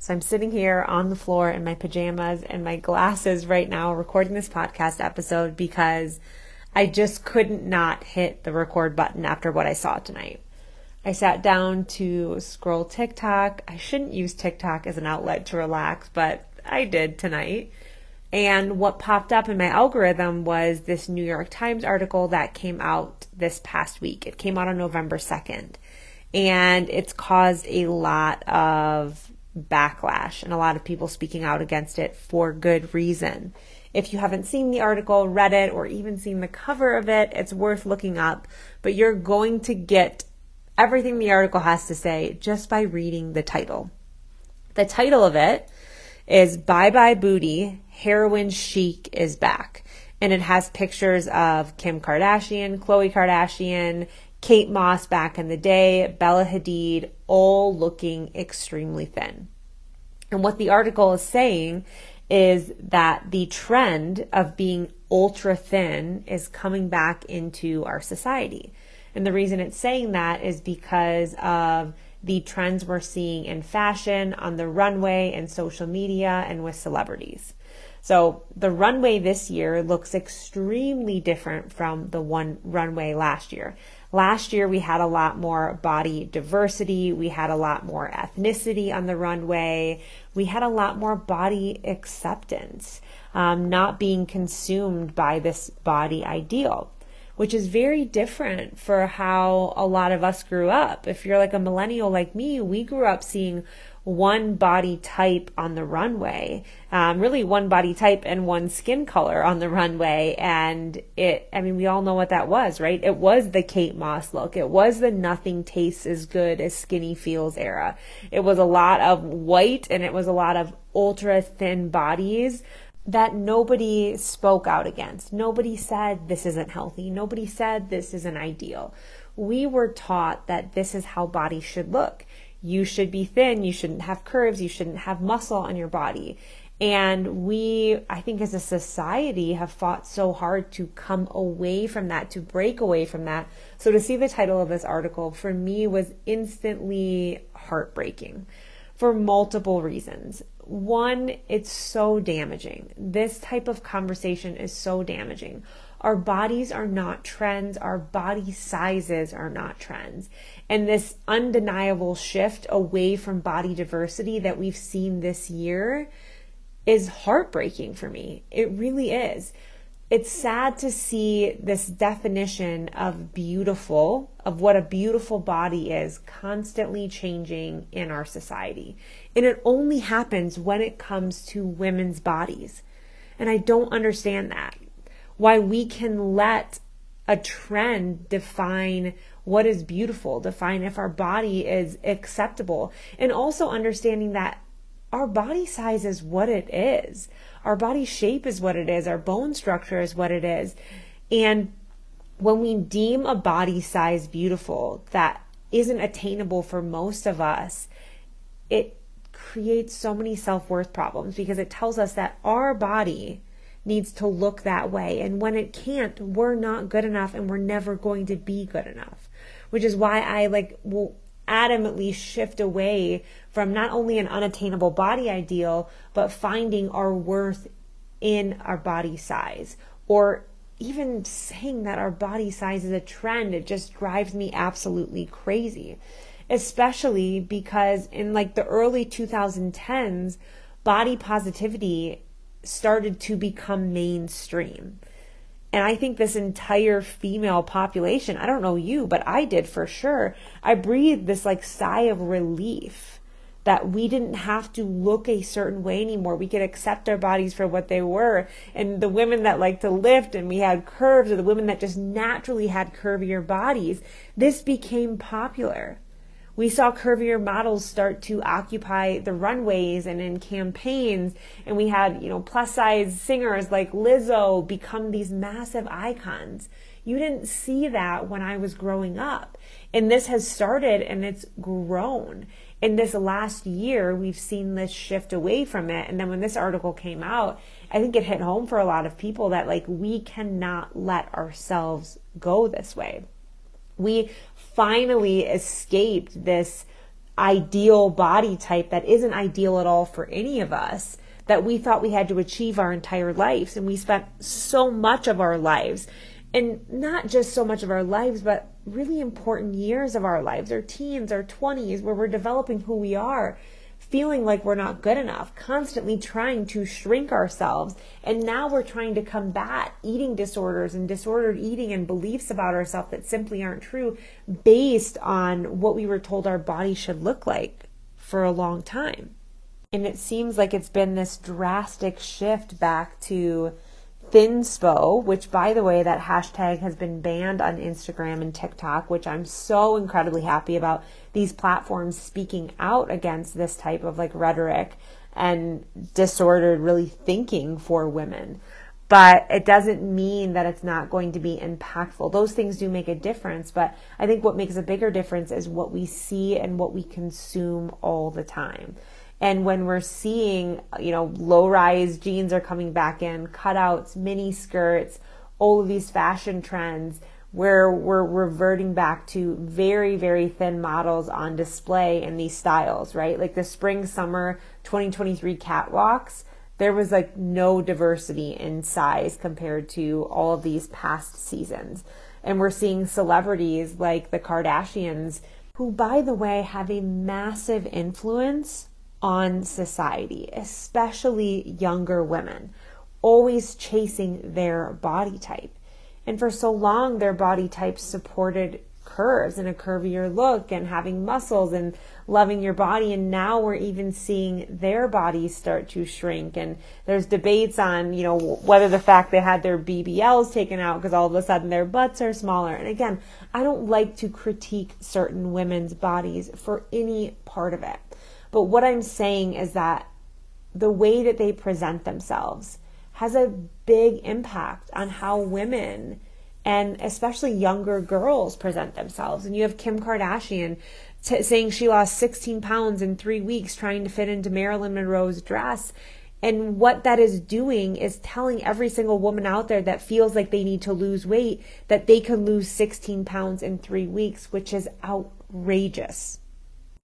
So I'm sitting here on the floor in my pajamas and my glasses right now recording this podcast episode because I just couldn't not hit the record button after what I saw tonight. I sat down to scroll TikTok. I shouldn't use TikTok as an outlet to relax, but I did tonight. And what popped up in my algorithm was this New York Times article that came out this past week. It came out on November 2nd, and it's caused a lot of backlash and a lot of people speaking out against it for good reason. If you haven't seen the article, read it, or even seen the cover of it, it's worth looking up, but you're going to get everything the article has to say just by reading the title. The title of it is Bye Bye Booty, Heroin Chic is Back. And it has pictures of Kim Kardashian, Khloe Kardashian, Kate Moss back in the day, Bella Hadid, all looking extremely thin. And what the article is saying is that the trend of being ultra thin is coming back into our society. And the reason it's saying that is because of the trends we're seeing in fashion, on the runway, and social media, and with celebrities. So the runway this year looks extremely different from the one runway last year. Last year, we had a lot more body diversity. We had a lot more ethnicity on the runway. We had a lot more body acceptance, not being consumed by this body ideal, which is very different for how a lot of us grew up. If you're like a millennial like me, we grew up seeing one body type on the runway, really one body type and one skin color on the runway. And we all know what that was, right? It was the Kate Moss look. It was the nothing tastes as good as skinny feels era. It was a lot of white and it was a lot of ultra thin bodies that nobody spoke out against. Nobody said this isn't healthy. Nobody said this isn't ideal. We were taught that this is how bodies should look. You should be thin, you shouldn't have curves, you shouldn't have muscle on your body. And we, I think as a society, have fought so hard to come away from that, to break away from that. So to see the title of this article, for me, was instantly heartbreaking for multiple reasons. One, it's so damaging. This type of conversation is so damaging. Our bodies are not trends. Our body sizes are not trends. And this undeniable shift away from body diversity that we've seen this year is heartbreaking for me. It really is. It's sad to see this definition of beautiful, of what a beautiful body is, constantly changing in our society. And it only happens when it comes to women's bodies. And I don't understand that. Why we can let a trend define what is beautiful, define if our body is acceptable, and also understanding that our body size is what it is. Our body shape is what it is. Our bone structure is what it is. And when we deem a body size beautiful that isn't attainable for most of us, it creates so many self-worth problems because it tells us that our body needs to look that way. And when it can't, we're not good enough and we're never going to be good enough, which is why I will adamantly shift away from not only an unattainable body ideal, but finding our worth in our body size, or even saying that our body size is a trend. It just drives me absolutely crazy, especially because in the early 2010s, body positivity started to become mainstream. And I think this entire female population, I don't know you, but I did for sure. I breathed this sigh of relief that we didn't have to look a certain way anymore. We could accept our bodies for what they were. And the women that like to lift and we had curves, or the women that just naturally had curvier bodies, this became popular. We saw curvier models start to occupy the runways and in campaigns, and we had, plus size singers like Lizzo become these massive icons. You didn't see that when I was growing up. And this has started and it's grown. In this last year, we've seen this shift away from it. And then when this article came out, I think it hit home for a lot of people that we cannot let ourselves go this way. We finally escaped this ideal body type that isn't ideal at all for any of us, that we thought we had to achieve our entire lives. And we spent so much of our lives, and not just so much of our lives, but really important years of our lives, our teens, our 20s, where we're developing who we are, feeling like we're not good enough, constantly trying to shrink ourselves. And now we're trying to combat eating disorders and disordered eating and beliefs about ourselves that simply aren't true, based on what we were told our body should look like for a long time. And it seems like it's been this drastic shift back to thinspo, which, by the way, that hashtag has been banned on Instagram and TikTok, which I'm so incredibly happy about, these platforms speaking out against this type of rhetoric and disordered really thinking for women. But it doesn't mean that it's not going to be impactful. Those things do make a difference, but I think what makes a bigger difference is what we see and what we consume all the time. And when we're seeing, low-rise jeans are coming back in, cutouts, mini skirts, all of these fashion trends where we're reverting back to very, very thin models on display in these styles, right? The spring, summer 2023 catwalks, there was no diversity in size compared to all of these past seasons. And we're seeing celebrities like the Kardashians, who, by the way, have a massive influence on society, especially younger women, always chasing their body type. And for so long, their body type supported curves and a curvier look and having muscles and loving your body. And now we're even seeing their bodies start to shrink. And there's debates on, whether the fact they had their BBLs taken out because all of a sudden their butts are smaller. And again, I don't like to critique certain women's bodies for any part of it. But what I'm saying is that the way that they present themselves has a big impact on how women, and especially younger girls, present themselves. And you have Kim Kardashian saying she lost 16 pounds in 3 weeks trying to fit into Marilyn Monroe's dress. And what that is doing is telling every single woman out there that feels like they need to lose weight that they can lose 16 pounds in 3 weeks, which is outrageous.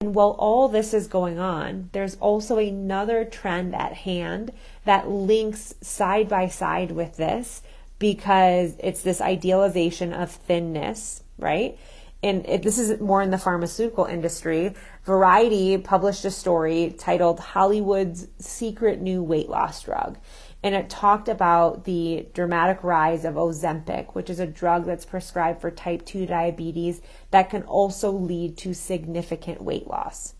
And while all this is going on, there's also another trend at hand that links side by side with this, because it's this idealization of thinness, right? And this is more in the pharmaceutical industry. Variety published a story titled "Hollywood's Secret New Weight Loss Drug." And it talked about the dramatic rise of Ozempic, which is a drug that's prescribed for type 2 diabetes that can also lead to significant weight loss.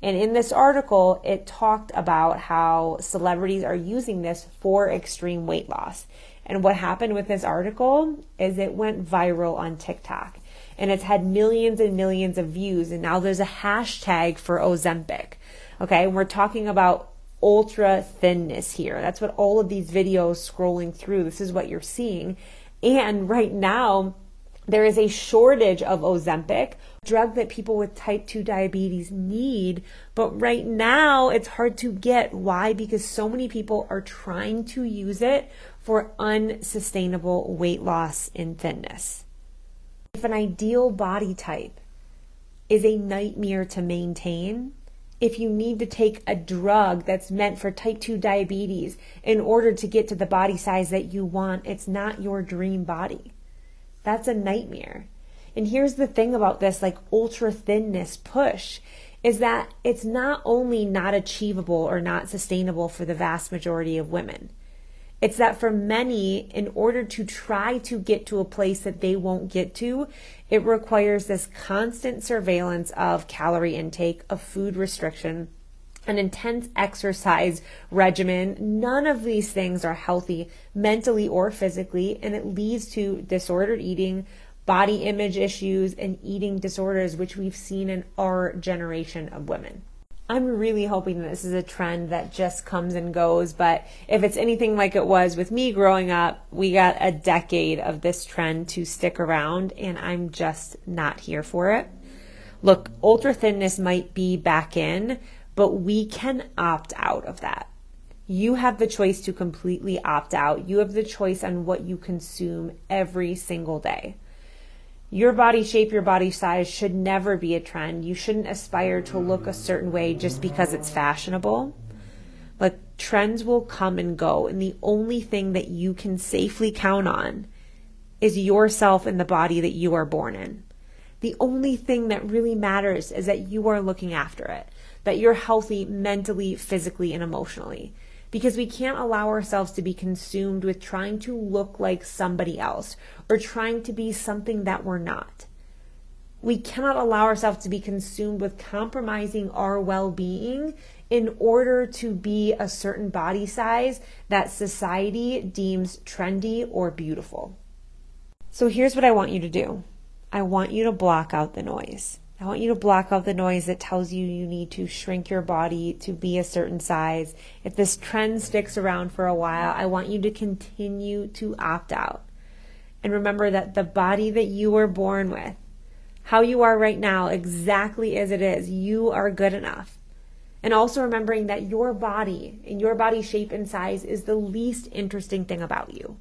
And in this article, it talked about how celebrities are using this for extreme weight loss. And what happened with this article is it went viral on TikTok. And it's had millions and millions of views. And now there's a hashtag for Ozempic. Okay, and we're talking about ultra thinness here. That's what all of these videos scrolling through, this is what you're seeing. And right now, There is a shortage of Ozempic, a drug that people with type 2 diabetes need, but right now it's hard to get. Why? Because so many people are trying to use it for unsustainable weight loss and thinnness. If an ideal body type is a nightmare to maintain, if you need to take a drug that's meant for type 2 diabetes in order to get to the body size that you want, it's not your dream body. That's a nightmare. And here's the thing about this like ultra thinness push is that it's not only not achievable or not sustainable for the vast majority of women. It's that for many, in order to try to get to a place that they won't get to, it requires this constant surveillance of calorie intake, of food restriction, an intense exercise regimen. None of these things are healthy mentally or physically, and it leads to disordered eating, body image issues, and eating disorders, which we've seen in our generation of women. I'm really hoping that this is a trend that just comes and goes, but if it's anything like it was with me growing up, we got a decade of this trend to stick around, and I'm just not here for it. Look, ultra thinness might be back in, but we can opt out of that. You have the choice to completely opt out. You have the choice on what you consume every single day. Your body shape, your body size should never be a trend. You shouldn't aspire to look a certain way just because it's fashionable. Like, trends will come and go, and the only thing that you can safely count on is yourself and the body that you are born in. The only thing that really matters is that you are looking after it, that you're healthy mentally, physically, and emotionally. Because we can't allow ourselves to be consumed with trying to look like somebody else or trying to be something that we're not. We cannot allow ourselves to be consumed with compromising our well-being in order to be a certain body size that society deems trendy or beautiful. So here's what I want you to do. I want you to block out the noise. I want you to block out the noise that tells you you need to shrink your body to be a certain size. If this trend sticks around for a while, I want you to continue to opt out. And remember that the body that you were born with, how you are right now, exactly as it is, you are good enough. And also remembering that your body and your body shape and size is the least interesting thing about you.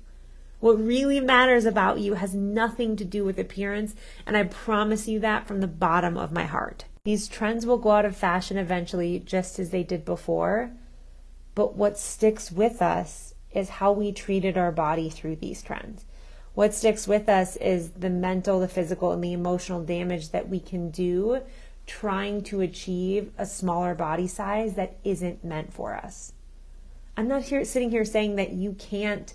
What really matters about you has nothing to do with appearance, and I promise you that from the bottom of my heart. These trends will go out of fashion eventually, just as they did before, but what sticks with us is how we treated our body through these trends. What sticks with us is the mental, the physical, and the emotional damage that we can do trying to achieve a smaller body size that isn't meant for us. I'm not sitting here saying that you can't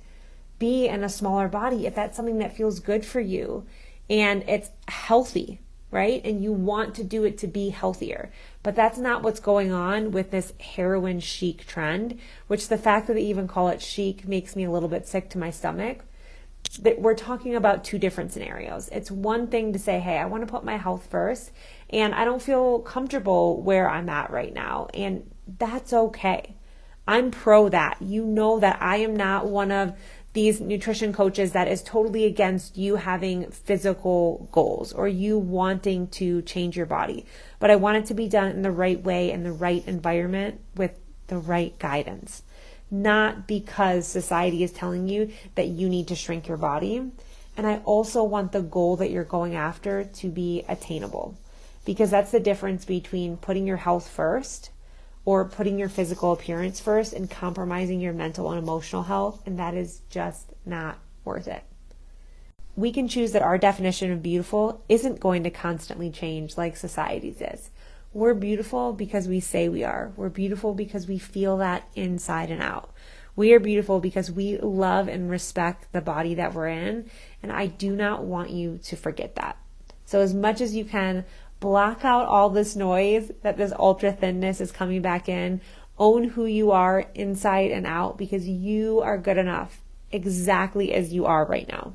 be in a smaller body if that's something that feels good for you and it's healthy, right? And you want to do it to be healthier. But that's not what's going on with this heroin chic trend, which the fact that they even call it chic makes me a little bit sick to my stomach. That we're talking about two different scenarios. It's one thing to say, hey, I want to put my health first and I don't feel comfortable where I'm at right now. And that's okay. I'm pro that. You know that I am not one of these nutrition coaches that is totally against you having physical goals or you wanting to change your body. But I want it to be done in the right way, in the right environment, with the right guidance. Not because society is telling you that you need to shrink your body. And I also want the goal that you're going after to be attainable. Because that's the difference between putting your health first or putting your physical appearance first and compromising your mental and emotional health, and that is just not worth it. We can choose that our definition of beautiful isn't going to constantly change like society's is. We're beautiful because we say we are. We're beautiful because we feel that inside and out. We are beautiful because we love and respect the body that we're in, and I do not want you to forget that. So as much as you can, block out all this noise that this ultra thinness is coming back in. Own who you are inside and out because you are good enough exactly as you are right now.